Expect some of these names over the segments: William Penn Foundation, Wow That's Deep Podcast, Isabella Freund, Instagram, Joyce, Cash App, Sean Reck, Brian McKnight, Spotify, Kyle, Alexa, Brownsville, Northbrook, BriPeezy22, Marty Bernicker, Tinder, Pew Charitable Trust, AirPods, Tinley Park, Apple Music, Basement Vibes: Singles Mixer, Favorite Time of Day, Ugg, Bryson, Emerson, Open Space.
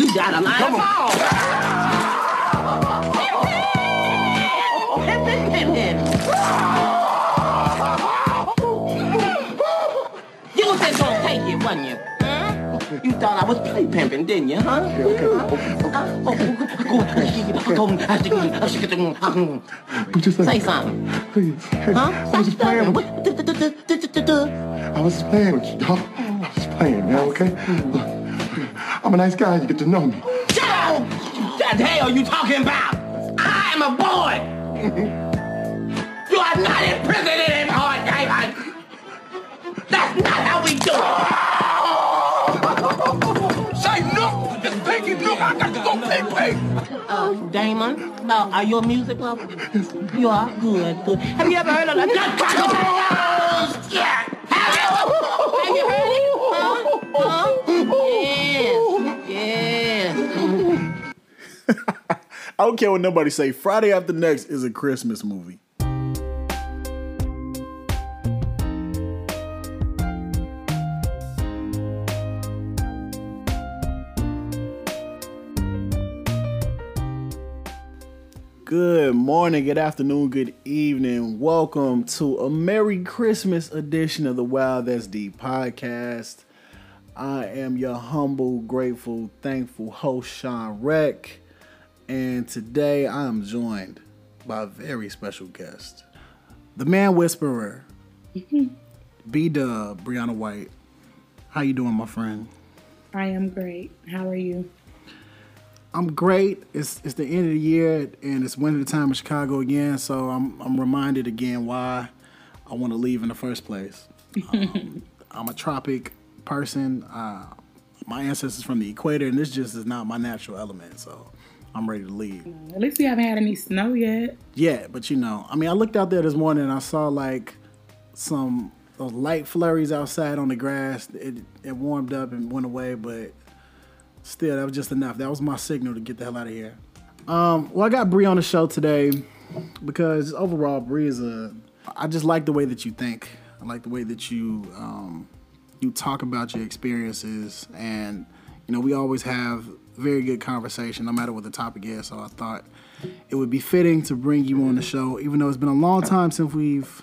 You got a line of balls. You was just gonna take it, wasn't you? You thought I was play pimping, didn't you, huh? Say something. Please. Huh? I was playing. I was playing with you, dog. I was playing, man, okay? Look, I'm a nice guy. You get to know me. Shut up! What the hell are you talking about? I am a boy. You are not in prison anymore, David. That's not how we do it. I got to go pay. Damon, are you a music lover? You are good. Have you ever heard of the Nutcrackers? Yeah. Have you heard it? Huh? Yes. I don't care what nobody say. Friday After Next is a Christmas movie. Good morning, good afternoon, good evening. Welcome to a Merry Christmas edition of the Wow That's Deep Podcast. I am your humble, grateful, thankful host, Sean Reck. And today I am joined by a very special guest. The Man Whisperer, B-Dub, Brianna White. How you doing, my friend? I am great. How are you? I'm great. It's the end of the year and it's winter time in Chicago again, so I'm reminded again why I want to leave in the first place. I'm a tropic person. My ancestors from the equator, and this just is not my natural element, so I'm ready to leave. At least we haven't had any snow yet. Yeah, but you know, I mean, I looked out there this morning and I saw like some those light flurries outside on the grass. It warmed up and went away, but still, that was just enough. That was my signal to get the hell out of here. Well, I got Bree on the show today because overall, Bree is I just like the way that you think. I like the way that you talk about your experiences. And, you know, we always have very good conversation no matter what the topic is. So I thought it would be fitting to bring you on the show, even though it's been a long time since we've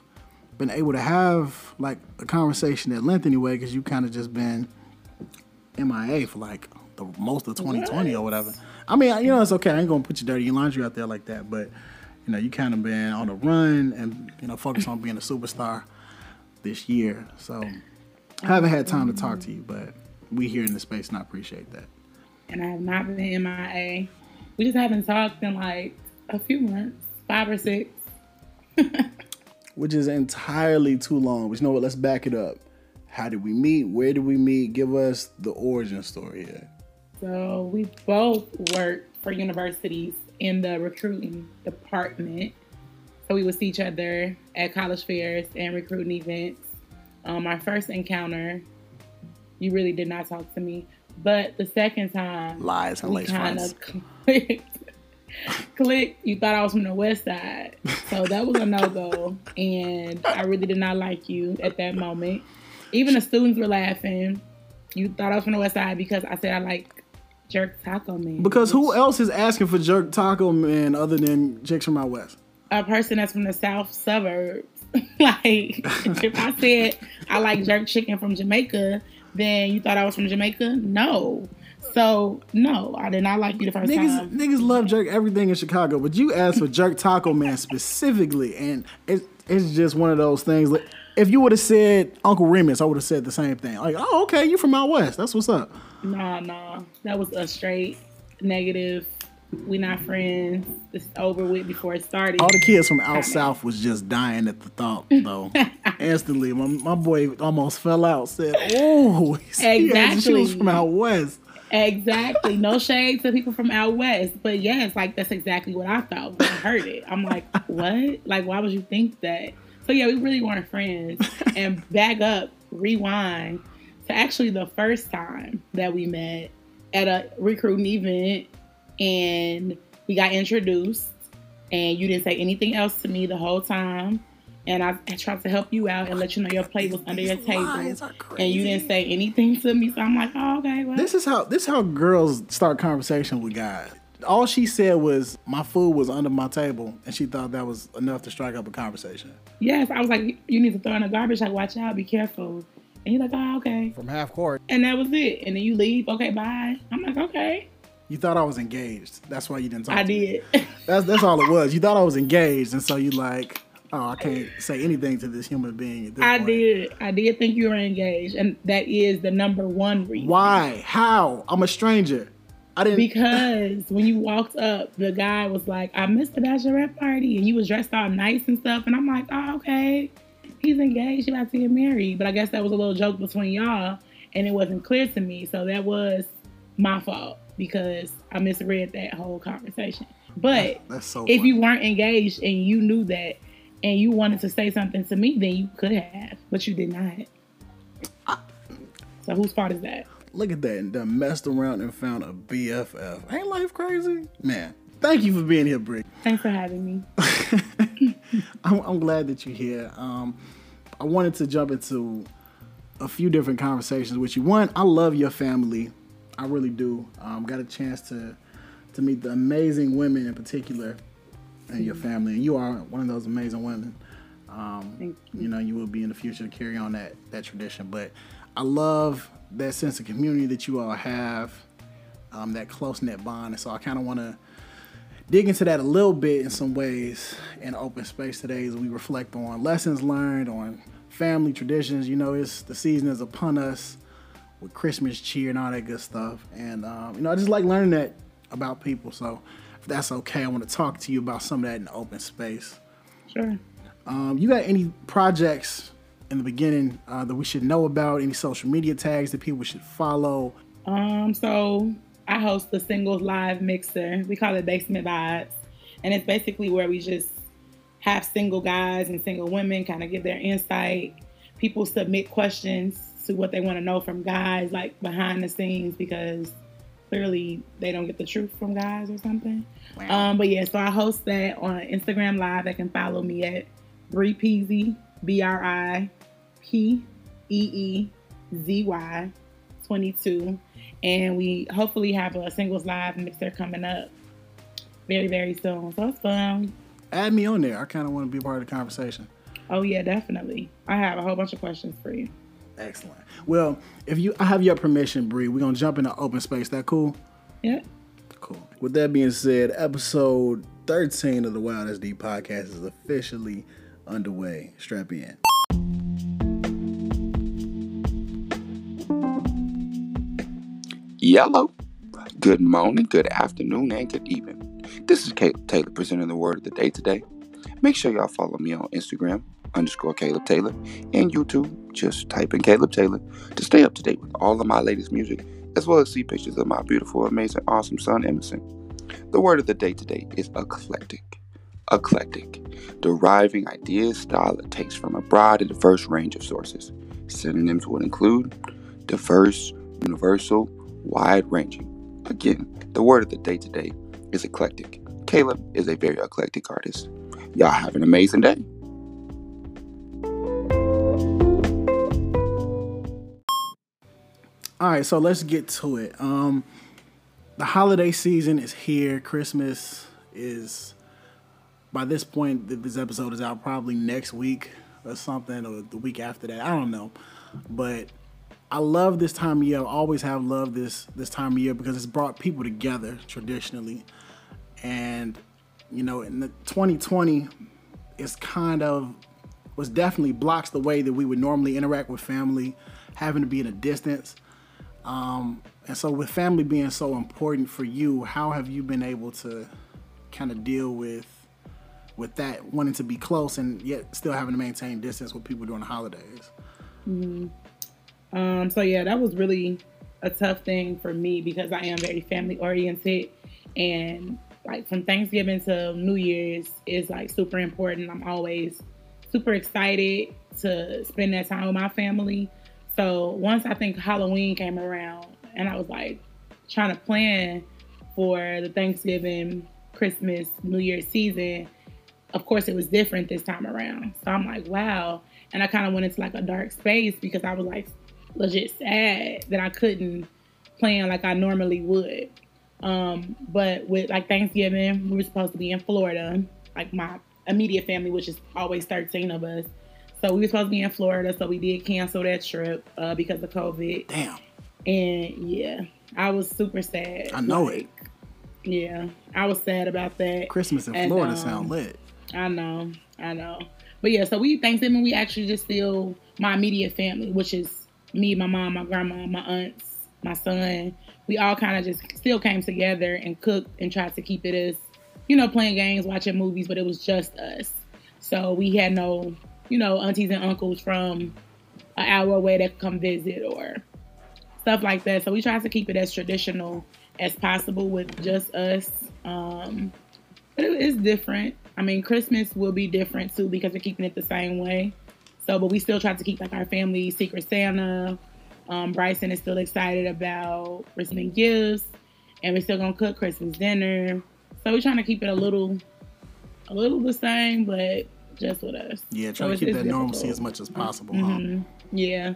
been able to have, like, a conversation at length anyway, because you've kind of just been MIA for, like, the most of 2020 or whatever. I mean, you know, it's okay. I ain't gonna put your dirty laundry out there like that, but you know, you kind of been on a run and, you know, focused on being a superstar this year. So I haven't had time to talk to you, but we here in the space and I appreciate that. And I have not been MIA. We just haven't talked in like a few months, 5 or 6. Which is entirely too long, but you know what? Let's back it up. How did we meet? Where did we meet? Give us the origin story here. So we both worked for universities in the recruiting department. So we would see each other at college fairs and recruiting events. Our first encounter, you really did not talk to me. But the second time, lies and lace friends. Clicked. You thought I was from the west side. So that was a no-go. And I really did not like you at that moment. Even the students were laughing. You thought I was from the west side because I said I like jerk taco man. Because who else is asking for jerk taco man other than chicks from out west? A person that's from the south suburbs. Like, if I said I like jerk chicken from Jamaica, then you thought I was from Jamaica? No. So, no, I did not like you the first time. Niggas love jerk everything in Chicago, but you asked for jerk taco man specifically, and it's just one of those things. Like, if you would have said Uncle Remus, I would have said the same thing. Like, oh, okay, you from out west. That's what's up. Nah. That was a straight negative. We not friends. It's over with before it started. All the kids from out south was just dying at the thought, though. Instantly. My boy almost fell out. Said, oh, exactly. She was from out west. Exactly. No shade to people from out west. But yes, like, that's exactly what I thought when I heard it. I'm like, what? Like, why would you think that? So yeah, we really weren't friends. And back up, rewind to actually the first time that we met at a recruiting event, and we got introduced, and you didn't say anything else to me the whole time. and I tried to help you out and let you know your plate was under your table, and you didn't say anything to me. So I'm like, oh, okay. Well. This is how girls start conversation with guys. All she said was, my food was under my table, and she thought that was enough to strike up a conversation. Yes, I was like, you need to throw in the garbage. Like, watch out, be careful. And you're like, oh, okay. From half court. And that was it. And then you leave. Okay, bye. I'm like, okay. You thought I was engaged. That's why you didn't talk to me. I did. That's all it was. You thought I was engaged, and so you like, oh, I can't say anything to this human being at this point. I did think you were engaged, and that is the number one reason. Why? How? I'm a stranger. I didn't. Because when you walked up, the guy was like, I missed the bachelorette party, and you was dressed all nice and stuff, and I'm like, oh, okay. He's engaged. He's about to get married. But I guess that was a little joke between y'all, and it wasn't clear to me, so that was my fault. Because I misread that whole conversation. But if you weren't engaged and you knew that and you wanted to say something to me, then you could have, but you did not. So whose fault is that? Look at that. And done messed around and found a BFF. Ain't life crazy? Man, thank you for being here, Brick. Thanks for having me. I'm glad that you're here. I wanted to jump into a few different conversations with you. One, I love your family. I really do. Got a chance to meet the amazing women in particular and your family. And you are one of those amazing women. You know, you will be in the future to carry on that tradition. But I love that sense of community that you all have, that close-knit bond. And so I kind of want to dig into that a little bit in some ways in open space today as we reflect on lessons learned, on family traditions. You know, the season is upon us. With Christmas cheer and all that good stuff. And, you know, I just like learning that about people. So if that's okay, I want to talk to you about some of that in open space. Sure. You got any projects in the beginning that we should know about? Any social media tags that people should follow? So I host the Singles Live Mixer. We call it Basement Vibes. And it's basically where we just have single guys and single women kind of give their insight. People submit questions to what they want to know from guys, like behind the scenes, because clearly they don't get the truth from guys or something. Wow. But yeah, so I host that on Instagram Live. They can follow me at BriPeezy, BriPeezy22. And we hopefully have a Singles Live Mixer coming up very, very soon. So it's fun. Add me on there. I kind of want to be part of the conversation. Oh yeah, definitely. I have a whole bunch of questions for you. Excellent. Well, I have your permission, Bree, we're going to jump into open space. That cool? Yeah. Cool. With that being said, episode 13 of the Wow That's Deep Podcast is officially underway. Strap in. Yellow. Good morning, good afternoon, and good evening. This is Caleb Taylor presenting the word of the day today. Make sure y'all follow me on Instagram, _ Caleb Taylor, and YouTube, just type in Caleb Taylor to stay up to date with all of my latest music, as well as see pictures of my beautiful, amazing, awesome son, Emerson. The word of the day today is eclectic. Eclectic, deriving ideas, style, and taste from a broad and diverse range of sources. Synonyms would include diverse, universal, wide-ranging. Again, the word of the day today is eclectic. Caleb is a very eclectic artist. Y'all have an amazing day. All right, so let's get to it. The holiday season is here. Christmas is, by this point, this episode is out probably next week or something, or the week after that. I don't know. But I love this time of year. I always have loved this time of year because it's brought people together traditionally. And, you know, in the 2020, it's kind of was definitely blocks the way that we would normally interact with family, having to be in a distance. And so with family being so important for you, how have you been able to kind of deal with that, wanting to be close and yet still having to maintain distance with people during the holidays? Mm-hmm. So yeah, that was really a tough thing for me because I am very family oriented, and like from Thanksgiving to New Year's is like super important. I'm always super excited to spend that time with my family. So once I think Halloween came around and I was like trying to plan for the Thanksgiving, Christmas, New Year's season, of course, it was different this time around. So I'm like, wow. And I kind of went into like a dark space because I was like legit sad that I couldn't plan like I normally would. But with like Thanksgiving, we were supposed to be in Florida, like my immediate family, which is always 13 of us. So we were supposed to be in Florida. So we did cancel that trip because of COVID. Damn. And yeah, I was super sad. I know it. Yeah, I was sad about that. Christmas in Florida sound lit. I know. But yeah, so we Thanksgiving, we actually just still my immediate family, which is me, my mom, my grandma, my aunts, my son. We all kind of just still came together and cooked and tried to keep it as, you know, playing games, watching movies, but it was just us. So we had no, you know, aunties and uncles from an hour away that could come visit or stuff like that. So we tried to keep it as traditional as possible with just us. But it is different. I mean, Christmas will be different too because we're keeping it the same way. So, but we still try to keep like our family Secret Santa. Bryson is still excited about receiving gifts, and we're still gonna cook Christmas dinner. So we're trying to keep it a little the same, but just with us. Yeah, trying to keep that normalcy as much as possible. Mm-hmm. Yeah.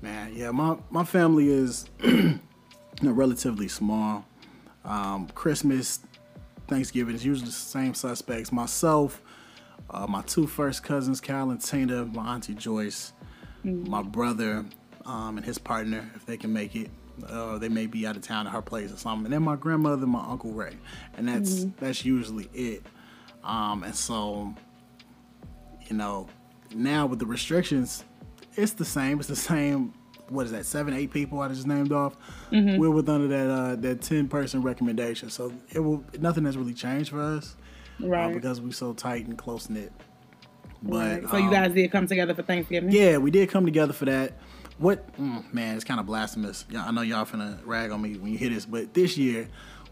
Man, yeah, my family is relatively small. Christmas, Thanksgiving is usually the same suspects. Myself, my two first cousins, Kyle and Tina, my auntie Joyce, my brother, and his partner, if they can make it. They may be out of town at her place or something. And then my grandmother and my uncle Ray. And that's usually it. And so, you know, now with the restrictions, it's the same. It's the same. What is that, 7-8 people I just named off? Mm-hmm. We're with under that 10-person recommendation. So nothing has really changed for us. Right. Because we're so tight and close-knit. But, right. So you guys did come together for Thanksgiving? Yeah, we did come together for that. Man, it's kind of blasphemous. I know y'all finna rag on me when you hear this, but this year,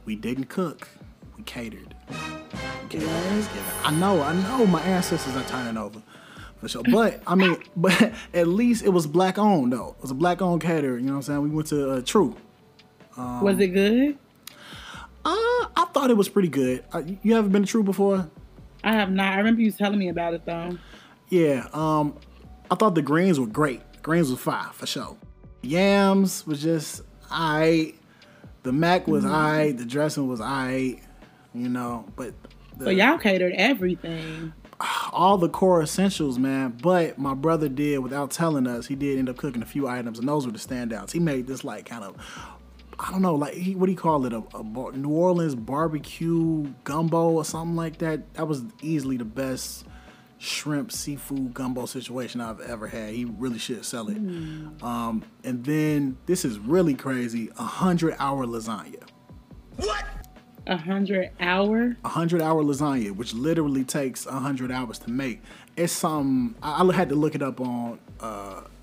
we didn't cook. We catered. Yes. I know my ancestors are turning over. For sure. But at least it was black owned though. It was a black owned caterer. You know what I'm saying? We went to True. Was it good? I thought it was pretty good. You haven't been to True before? I have not. I remember you telling me about it though. Yeah. I thought the greens were great. Greens was fire for sure. Yams was just aight. The mac was aight. The dressing was aight. You know, but so y'all catered everything. All the core essentials, man. But my brother did, without telling us, he did end up cooking a few items, and those were the standouts. He made this like kind of, I don't know, like what do you call it? A New Orleans barbecue gumbo or something like that. That was easily the best shrimp seafood gumbo situation I've ever had. He really should sell it. And then this is really crazy: 100-hour lasagna. What? 100-hour? 100-hour lasagna, which literally takes 100 hours to make. It's something, I had to look it up on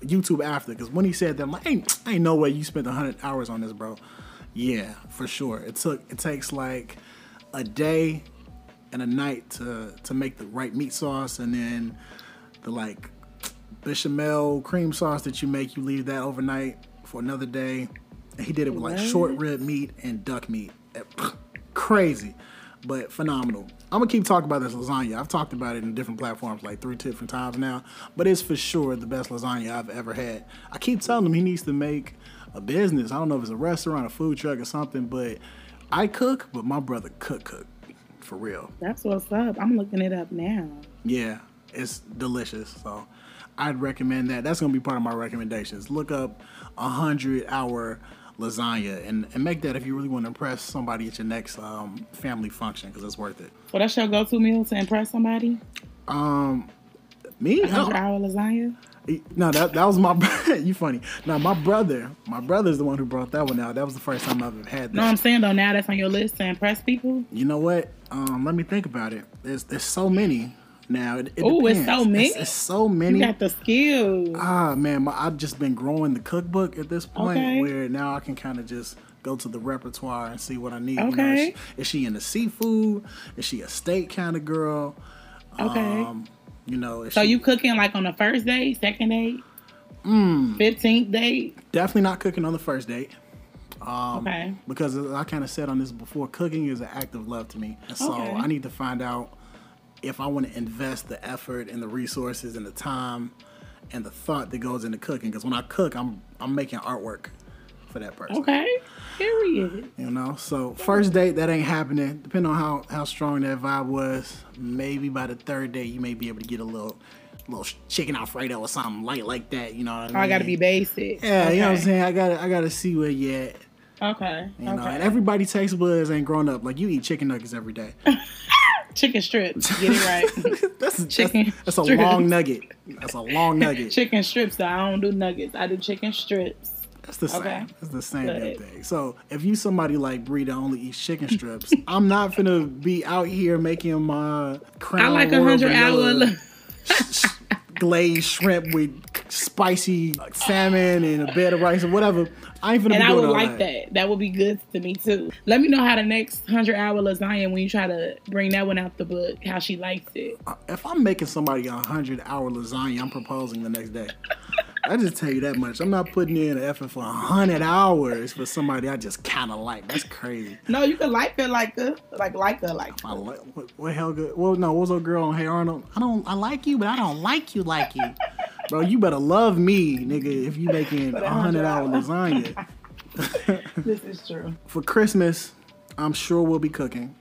YouTube after, because when he said that, I'm like, ain't no way you spent 100 hours on this, bro. Yeah, for sure. It takes like a day and a night to make the right meat sauce, and then the like bechamel cream sauce that you make, you leave that overnight for another day. And he did it with like short rib meat and duck meat. Crazy, but phenomenal. I'm gonna keep talking about this lasagna. I've talked about it in different platforms like 3 different times now, but it's for sure the best lasagna I've ever had. I keep telling him he needs to make a business. I don't know if it's a restaurant, a food truck, or something, but I cook, but my brother cook for real. That's what's up. I'm looking it up now. Yeah, it's delicious. So I'd recommend that. That's gonna be part of my recommendations. Look up 100-hour lasagna and make that if you really want to impress somebody at your next family function, because it's worth it. So that's your go-to meal to impress somebody? Me? 100-hour lasagna? No, that was my you funny. No, my brother's the one who brought that one out. That was the first time I've ever had that. No, I'm saying though, now that's on your list to impress people? You know what? Let me think about it. There's so many. Now it depends. It's so many. It's so many. You got the skills. Man, I've just been growing the cookbook at this point, where now I can kind of just go to the repertoire and see what I need. Okay. You know, is she into seafood? Is she a steak kind of girl? Okay. You know. So you cooking like on the first date, second date, 15th date? Definitely not cooking on the first date. Okay. Because as I kind of said on this before, cooking is an act of love to me, and so I need to find out if I want to invest the effort and the resources and the time and the thought that goes into cooking. Because when I cook, I'm making artwork for that person. Okay, period. You know, so first date, that ain't happening. Depending on how strong that vibe was, maybe by the third day, you may be able to get a little chicken Alfredo or something light like that. You know what I mean? I got to be basic. Yeah, okay. You know what I'm saying? I gotta see where you at. Okay. You know, and everybody takes buds ain't grown up. Like, you eat chicken nuggets every day. Chicken strips. Get it right. That's a long nugget. That's a long nugget. Chicken strips, though. I don't do nuggets. I do chicken strips. That's the same. Okay. That's the same damn thing. So if you somebody like Bree that only eats chicken strips, I'm not finna be out here making my Crown I like Royal 100-hour glazed shrimp with spicy salmon and a bed of rice or whatever. I ain't finna be doing all that. And I would like that. That would be good to me too. Let me know how the next 100-hour lasagna, when you try to bring that one out the book, how she likes it. If I'm making somebody a 100-hour lasagna, I'm proposing the next day. I just tell you that much. I'm not putting in an effort for 100 hours for somebody I just kind of like. That's crazy. No, you can like her like her. What hell good? Well, no, what's that girl on Hey Arnold? I like you, but I don't like you. Bro, you better love me, nigga, if you making a 100-hour lasagna. This is true. For Christmas, I'm sure we'll be cooking.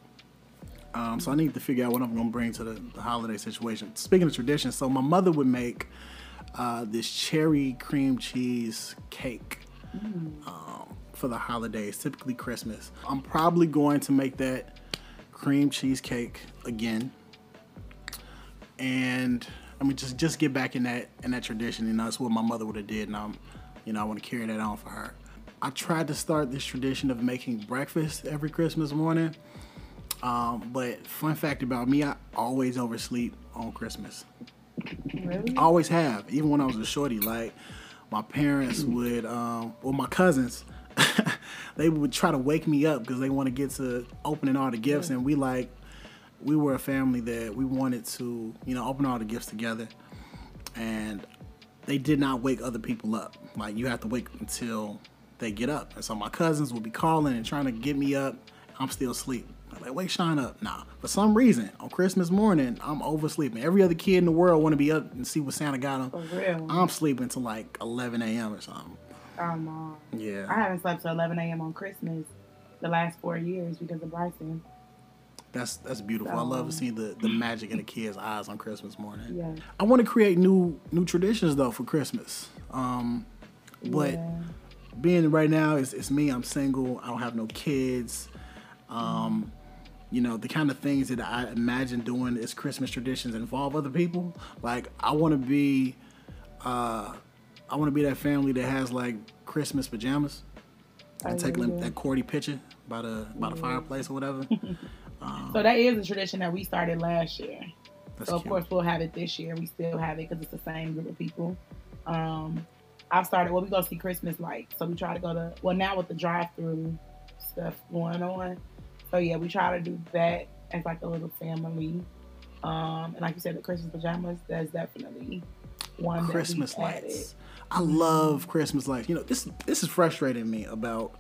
So I need to figure out what I'm going to bring to the holiday situation. Speaking of tradition, so my mother would make this cherry cream cheese cake for the holidays, typically Christmas. I'm probably going to make that cream cheese cake again, and I mean just get back in that tradition. You know, that's what my mother would have did, and I want to carry that on for her. I tried to start this tradition of making breakfast every Christmas morning, but fun fact about me, I always oversleep on Christmas. Really? I always have, even when I was a shorty. Like, my parents would, or my cousins, they would try to wake me up because they want to get to opening all the gifts. Yeah. And we were a family that we wanted to, open all the gifts together. And they did not wake other people up. Like, you have to wait until they get up. And so my cousins would be calling and trying to get me up. I'm still asleep. Like, wake Sean up. Nah. For some reason, on Christmas morning, I'm oversleeping. Every other kid in the world want to be up and see what Santa got them. For real? I'm sleeping till like 11 a.m. or something. Yeah. I haven't slept till 11 a.m. on Christmas the last 4 years because of Bryson. That's beautiful. So, I love seeing the magic in the kids' eyes on Christmas morning. Yeah. I want to create new traditions, though, for Christmas. But being right now, it's me. I'm single. I don't have no kids. The kind of things that I imagine doing as Christmas traditions involve other people. Like, I want to be that family that has like Christmas pajamas and take that Cordy picture by the fireplace or whatever. So that is a tradition that we started last year. So of course we'll have it this year. We still have it because it's the same group of people. I've started. Well, we go see Christmas lights, so we try to go to. Well, now with the drive-through stuff going on. So yeah, we try to do that as like a little family, and like you said, the Christmas pajamas. That's definitely one. Christmas lights. I love Christmas lights. You know, this is frustrating me about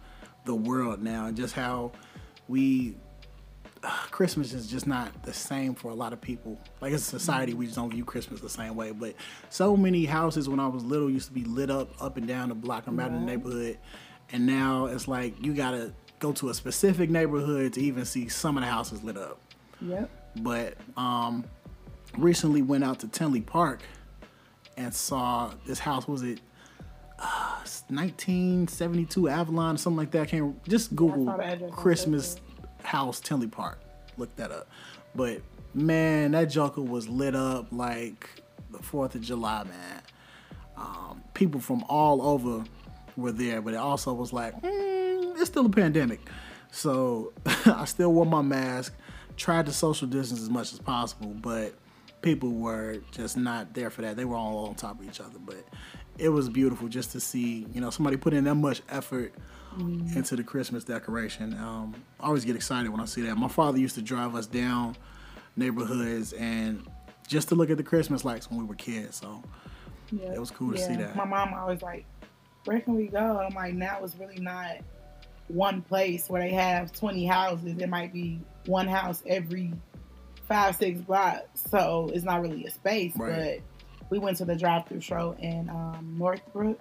the world now, and just how Christmas is just not the same for a lot of people. Like, as a society, we just don't view Christmas the same way. But so many houses when I was little used to be lit up and down the block, no matter the neighborhood, and now it's like you gotta go to a specific neighborhood to even see some of the houses lit up. Yep. But recently went out to Tinley Park and saw this house. Was it 1972 Avalon or something like that? I can't just Google Christmas house Tinley Park. Look that up. But man, that joker was lit up like the 4th of July, man. People from all over were there, but it also was like, it's still a pandemic. So I still wore my mask, tried to social distance as much as possible, but people were just not there for that. They were all on top of each other, but it was beautiful just to see, somebody put in that much effort into the Christmas decoration. I always get excited when I see that. My father used to drive us down neighborhoods and just to look at the Christmas lights when we were kids. So it was cool to see that. My mom always like, where can we go? I'm like, now it's really not one place where they have 20 houses. There might be one house every 5-6 blocks, so it's not really a space. Right. But we went to the drive-thru show in Northbrook,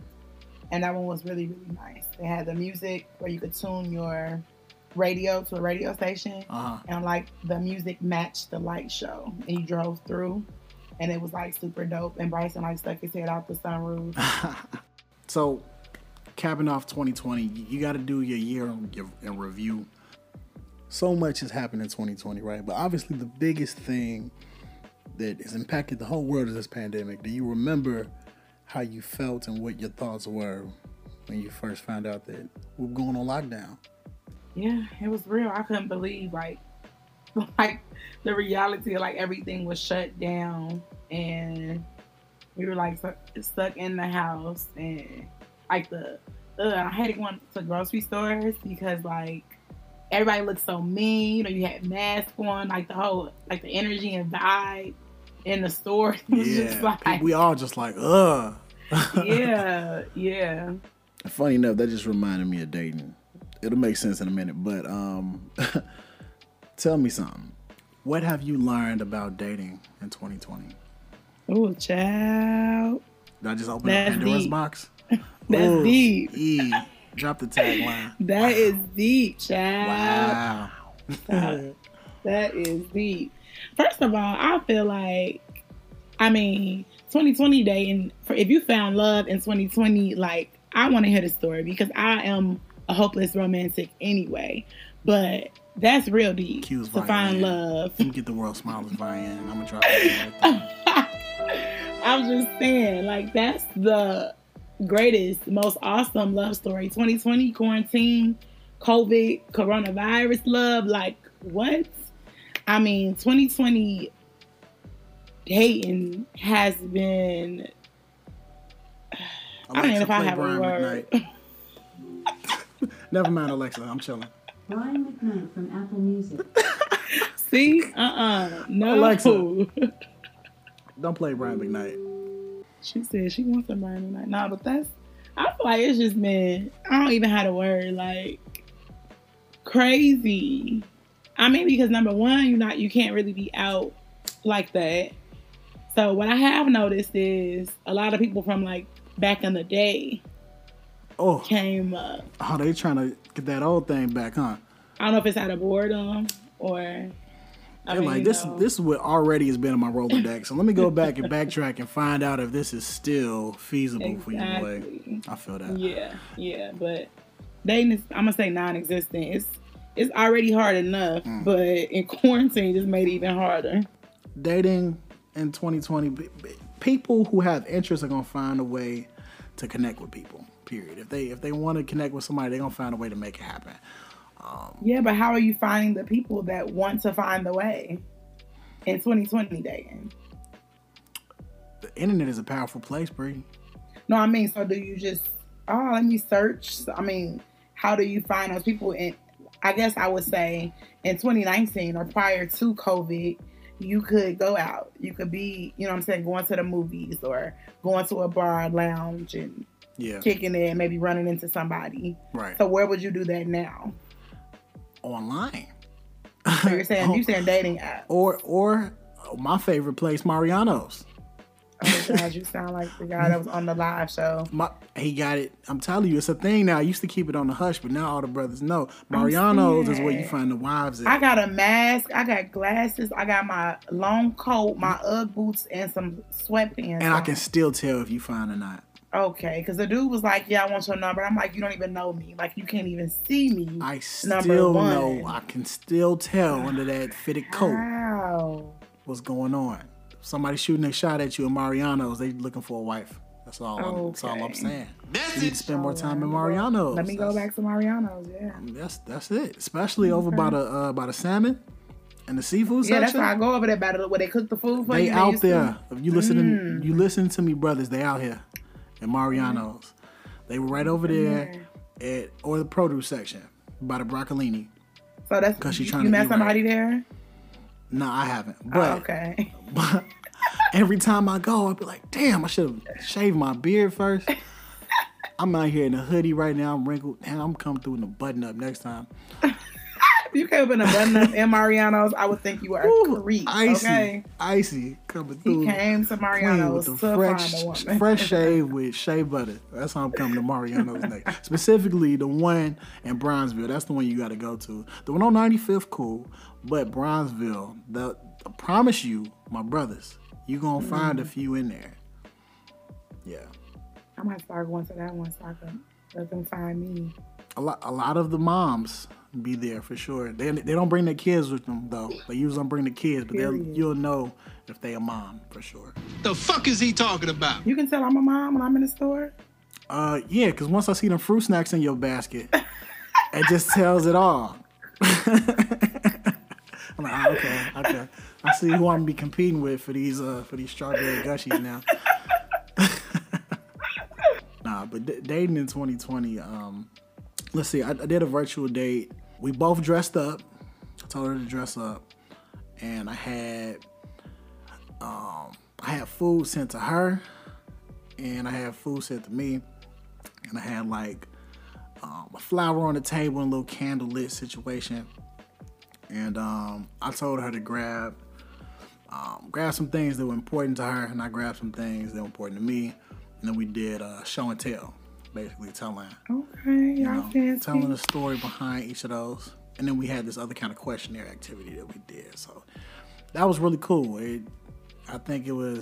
and that one was really, really nice. They had the music where you could tune your radio to a radio station, and like the music matched the light show, and you drove through, and it was like super dope. And Bryson like stuck his head out the sunroof. So, capping off 2020, you got to do your year in review. So much has happened in 2020, right? But obviously the biggest thing that has impacted the whole world is this pandemic. Do you remember how you felt and what your thoughts were when you first found out that we're going on lockdown? Yeah, it was real. I couldn't believe like the reality of like everything was shut down, and we were like stuck in the house, and like I hated going to grocery stores because like everybody looked so mean. You know, you had masks on, like the whole like the energy and vibe in the store was just like we all just like ugh. Yeah. Funny enough, that just reminded me of Dayton. It'll make sense in a minute, but tell me something. What have you learned about dating in 2020? Oh, child. Did I just open up Pandora's box? That's deep. Drop the tagline. That is deep, child. Wow. That is deep. First of all, I feel like, 2020 dating, if you found love in 2020, like, I want to hear the story because I am a hopeless romantic anyway, but that's real deep to find love. Let me get the world smiling, Brianna. I'm gonna try that. I'm just saying, like, that's the greatest, most awesome love story. 2020 quarantine, COVID, coronavirus love, like, what? 2020 dating has been I don't even know if I have Brian a word. Never mind, Alexa. I'm chilling. Brian McKnight from Apple Music. See? No. Alexa. Don't play Brian McKnight. She said she wants some Brian McKnight. Nah, but I feel like it's just been, I don't even have a word, like, crazy. Because number one, you can't really be out like that. So what I have noticed is a lot of people from, like, back in the day came up. Oh, they trying to get that old thing back, huh? I don't know if it's out of boredom or... This is what already has been in my Rolodex, so let me go back and backtrack and find out if this is still feasible for you to play. I feel that. Yeah, but dating is, I'm going to say, non-existent. It's already hard enough, but in quarantine, just made it even harder. Dating in 2020, people who have interests are going to find a way to connect with people. Period. If they want to connect with somebody, they're going to find a way to make it happen. But how are you finding the people that want to find the way in 2020 dating? The internet is a powerful place, Bree. No, so do you just, let me search? How do you find those people? And I guess I would say in 2019 or prior to COVID, you could go out. You could be, going to the movies or going to a bar lounge and kicking it and maybe running into somebody. Right. So where would you do that now? Online. So you're saying dating apps. Or my favorite place, Mariano's. Oh my God, you sound like the guy that was on the live show. He got it. I'm telling you, it's a thing now. I used to keep it on the hush, but now all the brothers know. Mariano's is where you find the wives at. I got a mask. I got glasses. I got my long coat, my Ugg boots, and some sweatpants. And I can still tell if you find or not. Okay, because the dude was like, I want your number. I'm like, you don't even know me. Like, you can't even see me. I still know. I can still tell under that fitted coat what's going on. Somebody shooting a shot at you in Mariano's, they looking for a wife. That's all, that's all I'm saying. You need to spend more time in Mariano's. Let me go back to Mariano's, That's it. Especially over by the salmon. And the seafood section? Yeah, that's why I go over there, where they cook the food for you. They out there. If you listen to me, brothers, they out here. At Mariano's. They were right over there at the produce section by the broccolini. So that's because she's trying to. You met somebody there? No, I haven't. But, but every time I go, I'll be like, damn, I should have shaved my beard first. I'm out here in a hoodie right now. I'm wrinkled. And I'm coming through in a button up next time. you came up in a button-up and Mariano's, I would think you were a creep. Icy coming through. He came to Mariano's with the fresh shave with shea butter. That's how I'm coming to Mariano's next. Specifically, the one in Brownsville. That's the one you got to go to. The one on 95th, cool, but Brownsville. I promise you, my brothers, you gonna find a few in there. Yeah. I might start going to that one so I can let them find me. A lot of the moms be there for sure. They don't bring their kids with them though. They usually don't bring the kids, but you'll know if they a mom for sure. The fuck is he talking about? You can tell I'm a mom when I'm in the store? Yeah, because once I see them fruit snacks in your basket, it just tells it all. I'm like, okay. I see who I'm gonna be competing with for these strawberry gushies now. Nah, but dating in 2020, let's see, I did a virtual date. We both dressed up. I told her to dress up. And I had food sent to her, and I had food sent to me. And I had like a flower on the table and a little candle lit situation. And I told her to grab some things that were important to her, and I grabbed some things that were important to me. And then we did show and tell, basically telling. Okay, telling the story behind each of those. And then we had this other kind of questionnaire activity that we did. So that was really cool. I think it would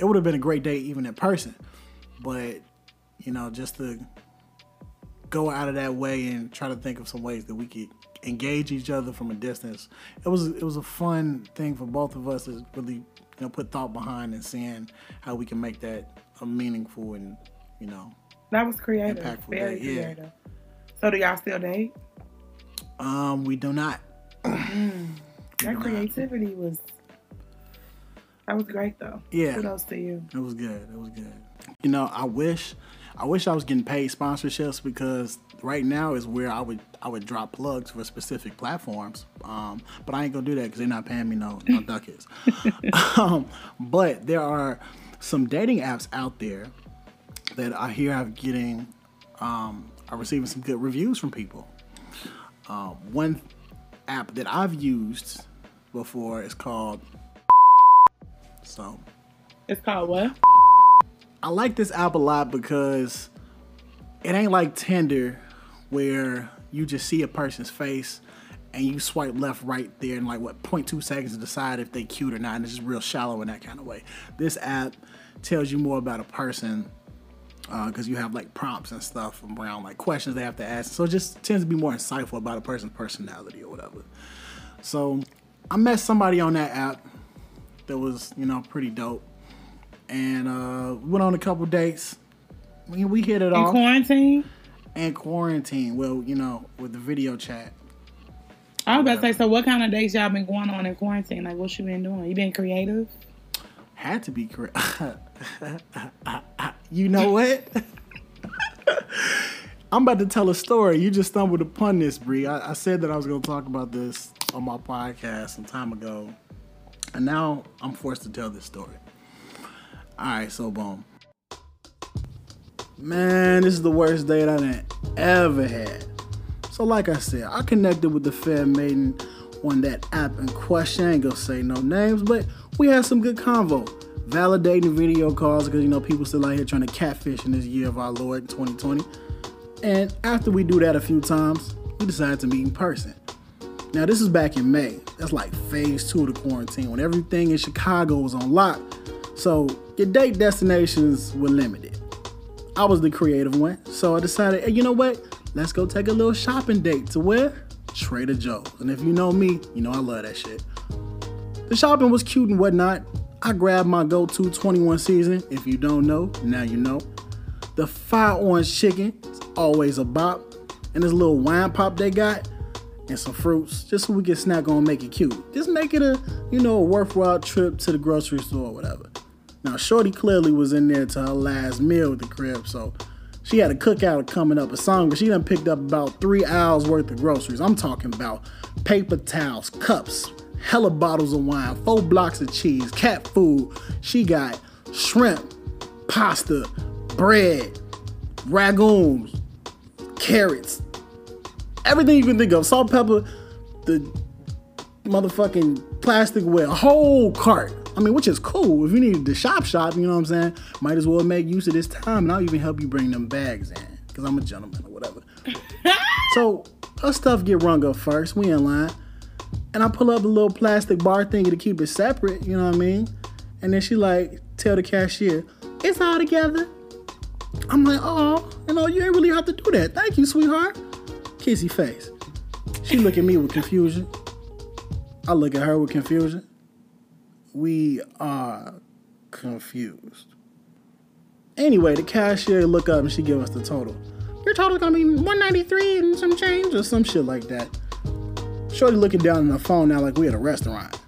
have been a great day even in person. But, just to go out of that way and try to think of some ways that we could engage each other from a distance. It was a fun thing for both of us to really put thought behind and seeing how we can make that a meaningful and that was creative, impactful very day. Creative. Yeah. So do y'all still date? We do not. That creativity was great though. Yeah. Kudos to you. It was good. I wish I was getting paid sponsorships because right now is where I would drop plugs for specific platforms, but I ain't gonna do that because they're not paying me no ducats. But there are some dating apps out there that I hear I'm receiving some good reviews from people. One app that I've used before is called. So. It's called what? I like this app a lot because it ain't like Tinder where you just see a person's face and you swipe left right there in 0.2 seconds to decide if they cute or not, and it's just real shallow in that kind of way. This app tells you more about a person because you have prompts and stuff around questions they have to ask. So it just tends to be more insightful about a person's personality or whatever. So I met somebody on that app that was, pretty dope. And we went on a couple dates. We hit it off. In quarantine. Well, with the video chat. I was about to say, so what kind of dates y'all been going on in quarantine? What you been doing? You been creative? Had to be creative. You know what? I'm about to tell a story. You just stumbled upon this, Bri. I said that I was going to talk about this on my podcast some time ago. And now I'm forced to tell this story. Alright, so boom. Man, this is the worst date I done ever had. So like I said, I connected with the fair maiden on that app in question. I ain't gonna say no names, but we had some good convo. Validating video calls because, people still out here trying to catfish in this year of our Lord 2020. And after we do that a few times, we decided to meet in person. Now this is back in May. That's phase 2 of the quarantine when everything in Chicago was on lock. So your date destinations were limited. I was the creative one, so I decided, hey, you know what? Let's go take a little shopping date to where? Trader Joe's. And if you know me, you know I love that shit. The shopping was cute and whatnot. I grabbed my go-to 21 season. If you don't know, now you know. The fried orange chicken is always a bop. And this little wine pop they got. And some fruits, just so we can snack on and make it cute. Just make it a, a worthwhile trip to the grocery store or whatever. Now, Shorty clearly was in there to her last meal at the crib, so she had a cookout coming up or something, but she done picked up about 3 hours worth of groceries. I'm talking about paper towels, cups, hella bottles of wine, 4 blocks of cheese, cat food. She got shrimp, pasta, bread, ragoons, carrots, everything you can think of, salt, pepper, the motherfucking plastic with a whole cart. I mean, which is cool. If you needed to shop, you know what I'm saying? Might as well make use of this time, and I'll even help you bring them bags in, because I'm a gentleman or whatever. So her stuff get rung up first. We in line. And I pull up the little plastic bar thingy to keep it separate, you know what I mean? And then she like, tell the cashier, it's all together. I'm like, oh, you know, you ain't really have to do that. Thank you, sweetheart. Kissy face. She look at me with confusion. I look at her with confusion. We are confused. Anyway, the cashier look up and she give us the total. Your total gonna be $193 and some change or some shit like that. Shorty looking down on her phone now like we at a restaurant.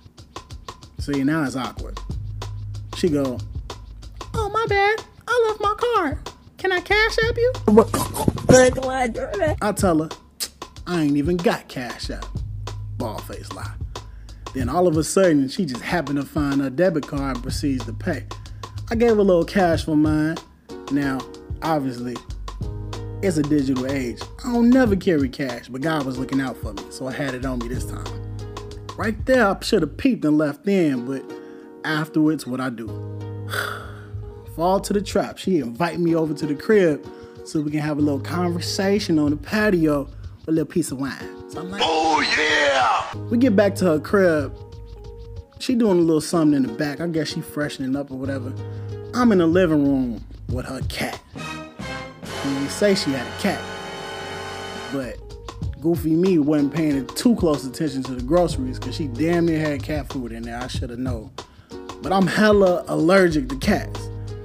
See, now it's awkward. She go, oh, my bad. I left my card. Can I cash app you? Why do I do that? I tell her, I ain't even got cash app. Ball face lie. Then all of a sudden, she just happened to find her debit card and proceeds to pay. I gave her a little cash for mine. Now, obviously, it's a digital age. I don't never carry cash, but God was looking out for me, so I had it on me this time. Right there, I should have peeped and left in, but afterwards, what I do? Fall to the trap. She invite me over to the crib so we can have a little conversation on the patio with a little piece of wine. So I'm like, oh, yeah! We get back to her crib. She doing a little something in the back. I guess she freshening up or whatever. I'm in the living room with her cat. They say she had a cat, but goofy me wasn't paying too close attention to the groceries because she damn near had cat food in there. I should have known. But I'm hella allergic to cats.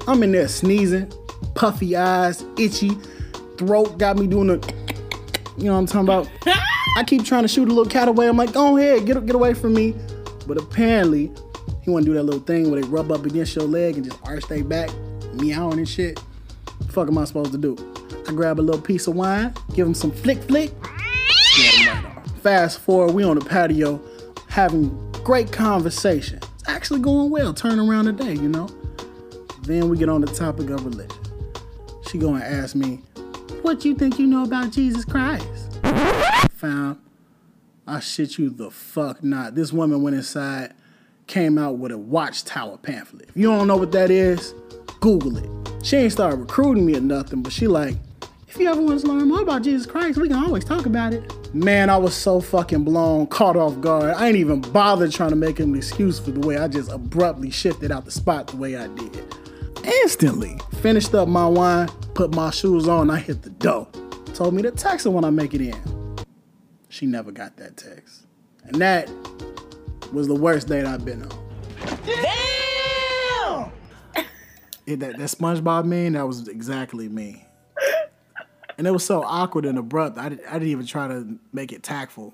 I'm in there sneezing, puffy eyes, itchy, throat got me doing the, you know what I'm talking about? I keep trying to shoot a little cat away. I'm like, go ahead, get away from me. But apparently, he want to do that little thing where they rub up against your leg and just arch their back, meowing and shit. What the fuck am I supposed to do? I grab a little piece of wine, give him some flick. Fast forward, we on the patio, having great conversation. It's actually going well, turn around the day, you know? Then we get on the topic of religion. She gonna ask me, what you think you know about Jesus Christ? I shit you the fuck not. This woman went inside, came out with a watchtower pamphlet. If you don't know what that is, Google it. She ain't started recruiting me or nothing, but she like, if you ever want to learn more about Jesus Christ, we can always talk about it. Man, I was so fucking blown, caught off guard. I ain't even bothered trying to make an excuse for the way I just abruptly shifted out the spot the way I did. Instantly finished up my wine, put my shoes on, I hit the door. Told me to text her when I make it in. She never got that text. And that was the worst date I've been on. Damn! That SpongeBob meme, that was exactly me. And it was so awkward and abrupt, I didn't even try to make it tactful.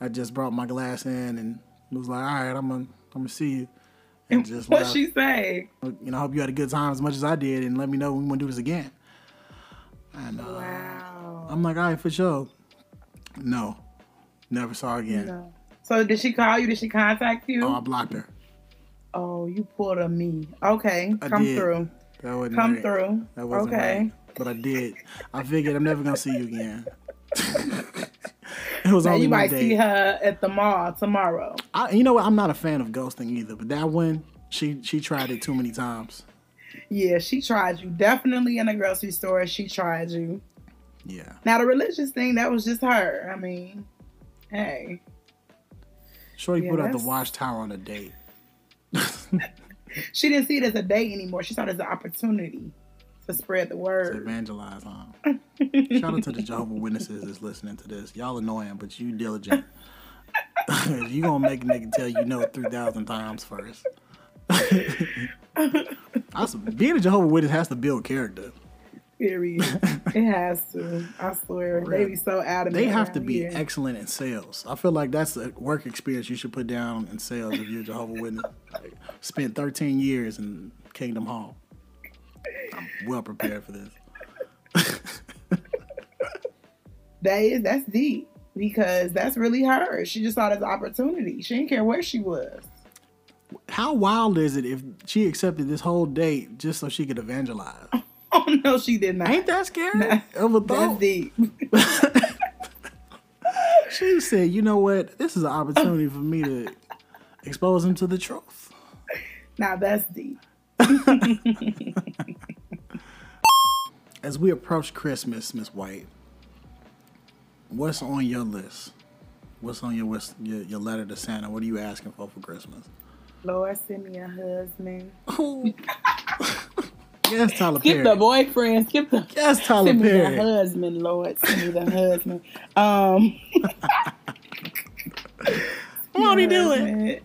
I just brought my glass in and was like, all right, I'm gonna see you. And just what she say? You know, I hope you had a good time as much as I did, and let me know when we want to do this again. And wow. I'm like, all right, for sure. No, never saw her again. No. So did she call you? Did she contact you? Oh, I blocked her. Oh, you pulled a me. Okay, I did. Come through. That wasn't come right. Through. That wasn't okay. Right. But I did. I figured I'm never gonna see you again. It was now only you might day. See her at the mall tomorrow. You know what? I'm not a fan of ghosting either, but that one, she tried it too many times. Yeah, she tried you. Definitely in a grocery store, she tried you. Yeah. Now, the religious thing, that was just her. I mean, hey. Shorty put out the watchtower on a date. She didn't see it as a date anymore. She saw it as an opportunity to spread the word. To evangelize on. Shout out to the Jehovah's Witnesses that's listening to this. Y'all annoying, but you diligent. You gonna make a nigga tell you no 3,000 times first. Being a Jehovah's Witness has to build character. Period. It has to. I swear. Really? They be so adamant. They have to be excellent in sales. I feel like that's a work experience you should put down in sales if you're a Jehovah's Witness. Like, spent 13 years in Kingdom Hall. I'm well prepared for this. That's deep, because that's really her. She just saw it as an opportunity. She didn't care where she was. How wild is it if she accepted this whole date just so she could evangelize? Oh no, she did not. Ain't that scary? Nah, that's deep. She said, you know what? This is an opportunity for me to expose him to the truth. Now that's deep. As we approach Christmas, Miss White, what's on your list? What's on your letter to Santa? What are you asking for Christmas? Lord, send me a husband. Oh. Yes, Tyler Perry. Skip the boyfriend. Skip the. Yes, Tyler Perry. Send me the husband, Lord. Send me the husband. What are you doing?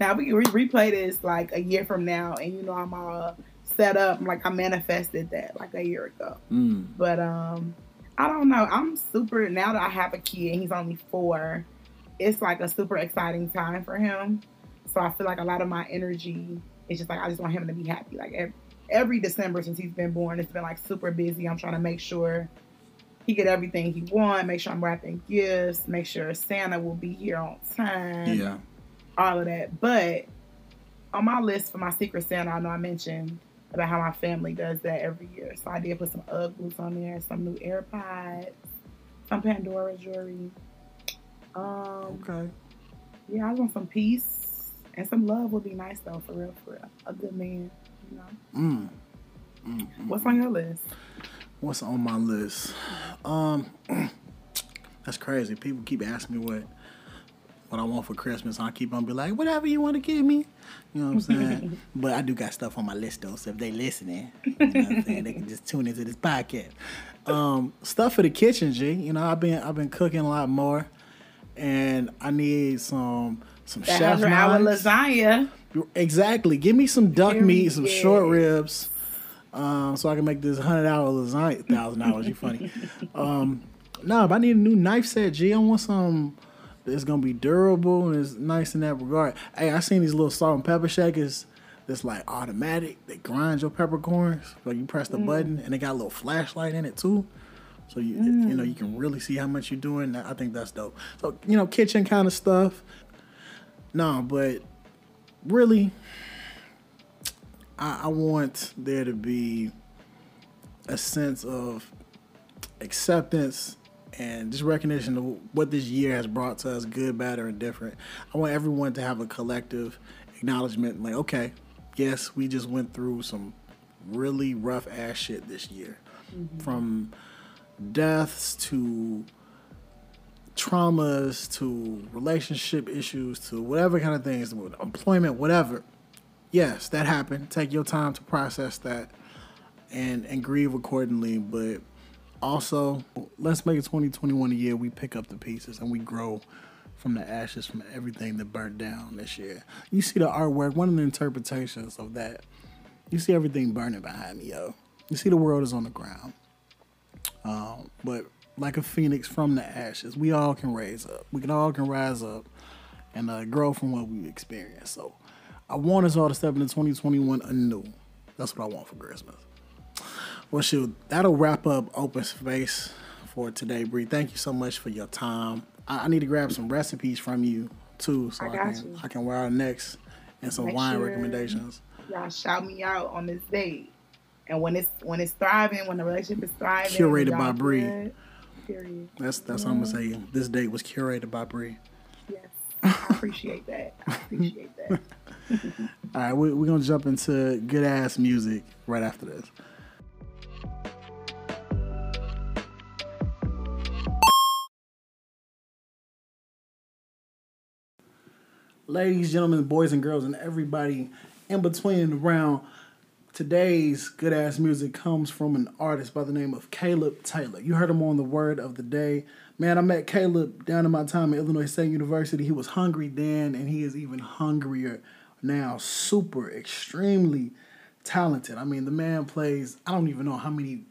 Now we can replay this like a year from now, and you know I'm all set up. Like I manifested that like a year ago. Mm. But I don't know. I'm super now that I have a kid. He's only 4. It's like a super exciting time for him. So I feel like a lot of my energy. It's just like, I just want him to be happy. Like every December since he's been born, it's been like super busy. I'm trying to make sure he get everything he wants, make sure I'm wrapping gifts, make sure Santa will be here on time. Yeah. All of that. But on my list for my Secret Santa, I know I mentioned about how my family does that every year. So I did put some Ugg boots on there, some new AirPods, some Pandora jewelry. Okay. Yeah, I want some peace. And some love would be nice, though, for real, for real. A good man, you know? Mm. Mm-hmm. What's on your list? What's on my list? That's crazy. People keep asking me what I want for Christmas, and I keep on be like, whatever you want to give me. You know what I'm saying? But I do got stuff on my list, though, so if they listening, you know what I'm saying, they can just tune into this podcast. Stuff for the kitchen, G. You know, I've been cooking a lot more, and I need some chef's knives. Lasagna. Exactly. Give me some duck meat, some short ribs, so I can make this $100 lasagna. $1,000, you funny. But I need a new knife set, G. I want some that's gonna be durable and it's nice in that regard. Hey, I seen these little salt and pepper shakers that's like automatic. They grind your peppercorns. Like you press the button and they got a little flashlight in it too. So, you know, you can really see how much you're doing. I think that's dope. So, you know, kitchen kind of stuff. No, but really, I want there to be a sense of acceptance and just recognition of what this year has brought to us, good, bad, or indifferent. I want everyone to have a collective acknowledgement, like, okay, yes, we just went through some really rough-ass shit this year. Mm-hmm. From deaths to traumas to relationship issues to whatever kind of things, employment, whatever. Yes, that happened. Take your time to process that and grieve accordingly. But also, let's make it 2021 a year we pick up the pieces and we grow from the ashes from everything that burnt down this year. You see the artwork, one of the interpretations of that. You see everything burning behind me, yo. You see the world is on the ground. But like a phoenix from the ashes, we all can raise up. We can all rise up and grow from what we experienced. So I want us all to step into 2021 anew. That's what I want for Christmas. Well, shoot, that'll wrap up Open Space for today, Bree. Thank you so much for your time. I need to grab some recipes from you too, so I can wear our necks and some wine recommendations. Y'all shout me out on this date. And when it's thriving, when the relationship is thriving, curated by Bree. Period. That's what I'm going to say. This date was curated by Bree. Yes. I appreciate that. All right. We're going to jump into Good Ass Music right after this. Ladies, gentlemen, boys and girls, and everybody in between around, today's Good Ass Music comes from an artist by the name of Caleb Taylor. You heard him on the Word of the Day. Man, I met Caleb down in my time at Illinois State University. He was hungry then, and he is even hungrier now. Super, extremely talented. I mean, the man plays, I don't even know how many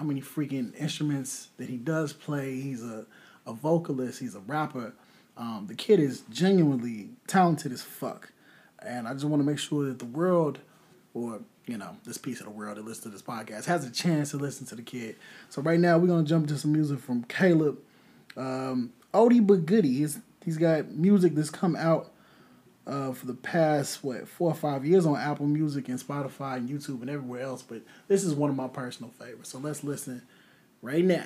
freaking instruments that he does play. He's a vocalist. He's a rapper. The kid is genuinely talented as fuck. And I just want to make sure that the world, or you know, this piece of the world that listens to this podcast has a chance to listen to the kid. So right now, we're going to jump into some music from Caleb. Oldie but goodie. He's got music that's come out for the past, 4 or 5 years on Apple Music and Spotify and YouTube and everywhere else. But this is one of my personal favorites. So let's listen right now.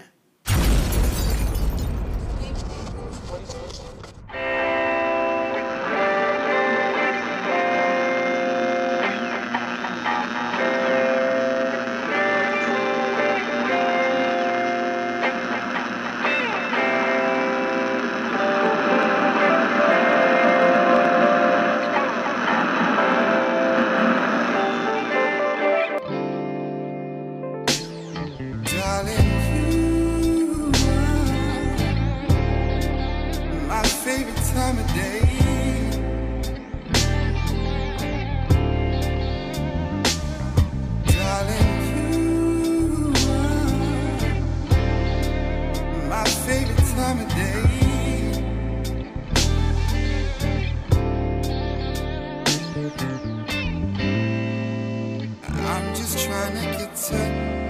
time of day. Darling, you are my favorite time of day. I'm just trying to get to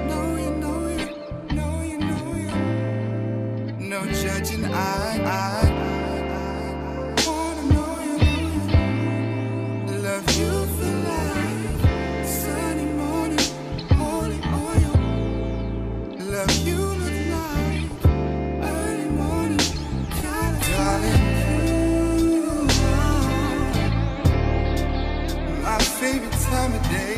know you, know you, know you, know you. No judging, I wanna know you. Love you for life. Sunny morning, holy oil. Love you look like early morning, darling. You are my favorite time of day.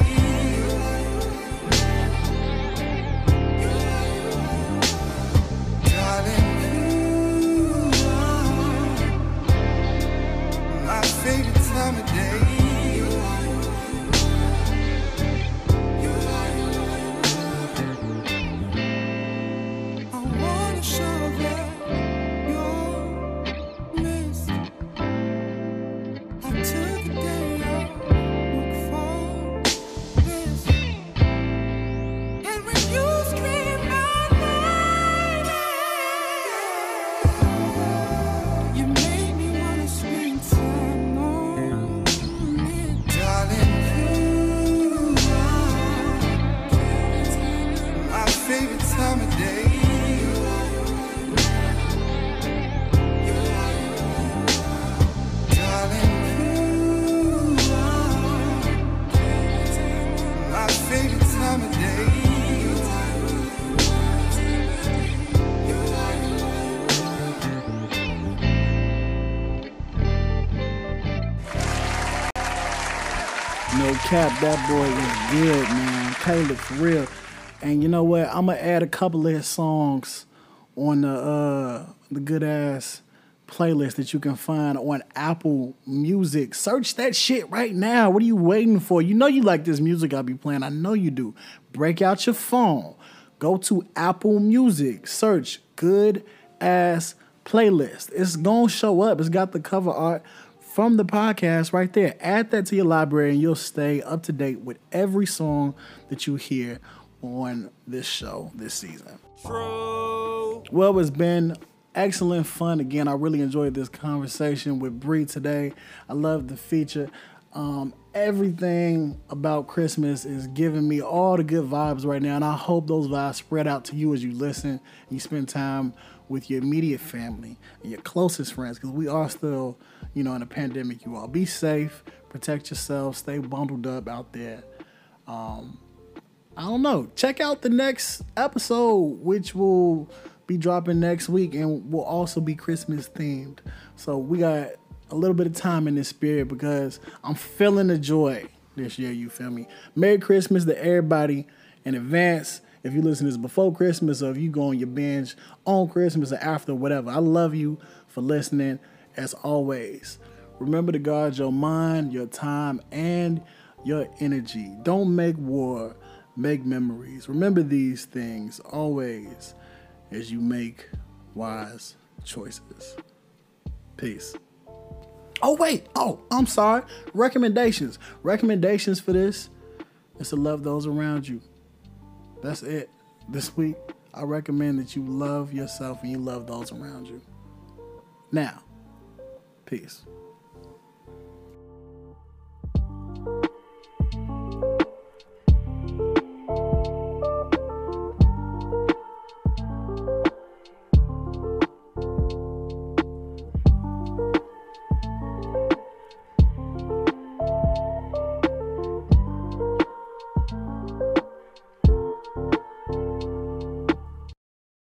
Cap, that boy is good, man. Caleb, for real. And you know what? I'm going to add a couple of his songs on the Good Ass playlist that you can find on Apple Music. Search that shit right now. What are you waiting for? You know you like this music I'll be playing. I know you do. Break out your phone. Go to Apple Music. Search Good Ass Playlist. It's going to show up. It's got the cover art from the podcast right there. Add that to your library and you'll stay up to date with every song that you hear on this show this season. True. Well, it's been excellent fun. Again, I really enjoyed this conversation with Bree today. I love the feature. Everything about Christmas is giving me all the good vibes right now, and I hope those vibes spread out to you as you listen and you spend time with your immediate family and your closest friends, because we are still, you know, in a pandemic, you all. Be safe, protect yourself, stay bundled up out there. I don't know. Check out the next episode, which will be dropping next week and will also be Christmas themed. So we got a little bit of time in this spirit because I'm feeling the joy this year, you feel me? Merry Christmas to everybody in advance. If you listen to this before Christmas or if you go on your binge on Christmas or after, whatever. I love you for listening. As always, remember to guard your mind, your time, and your energy. Don't make war, make memories. Remember these things always as you make wise choices. Peace. Oh, wait. Oh, I'm sorry. Recommendations. Recommendations for this is to love those around you. That's it. This week, I recommend that you love yourself and you love those around you. Now, peace.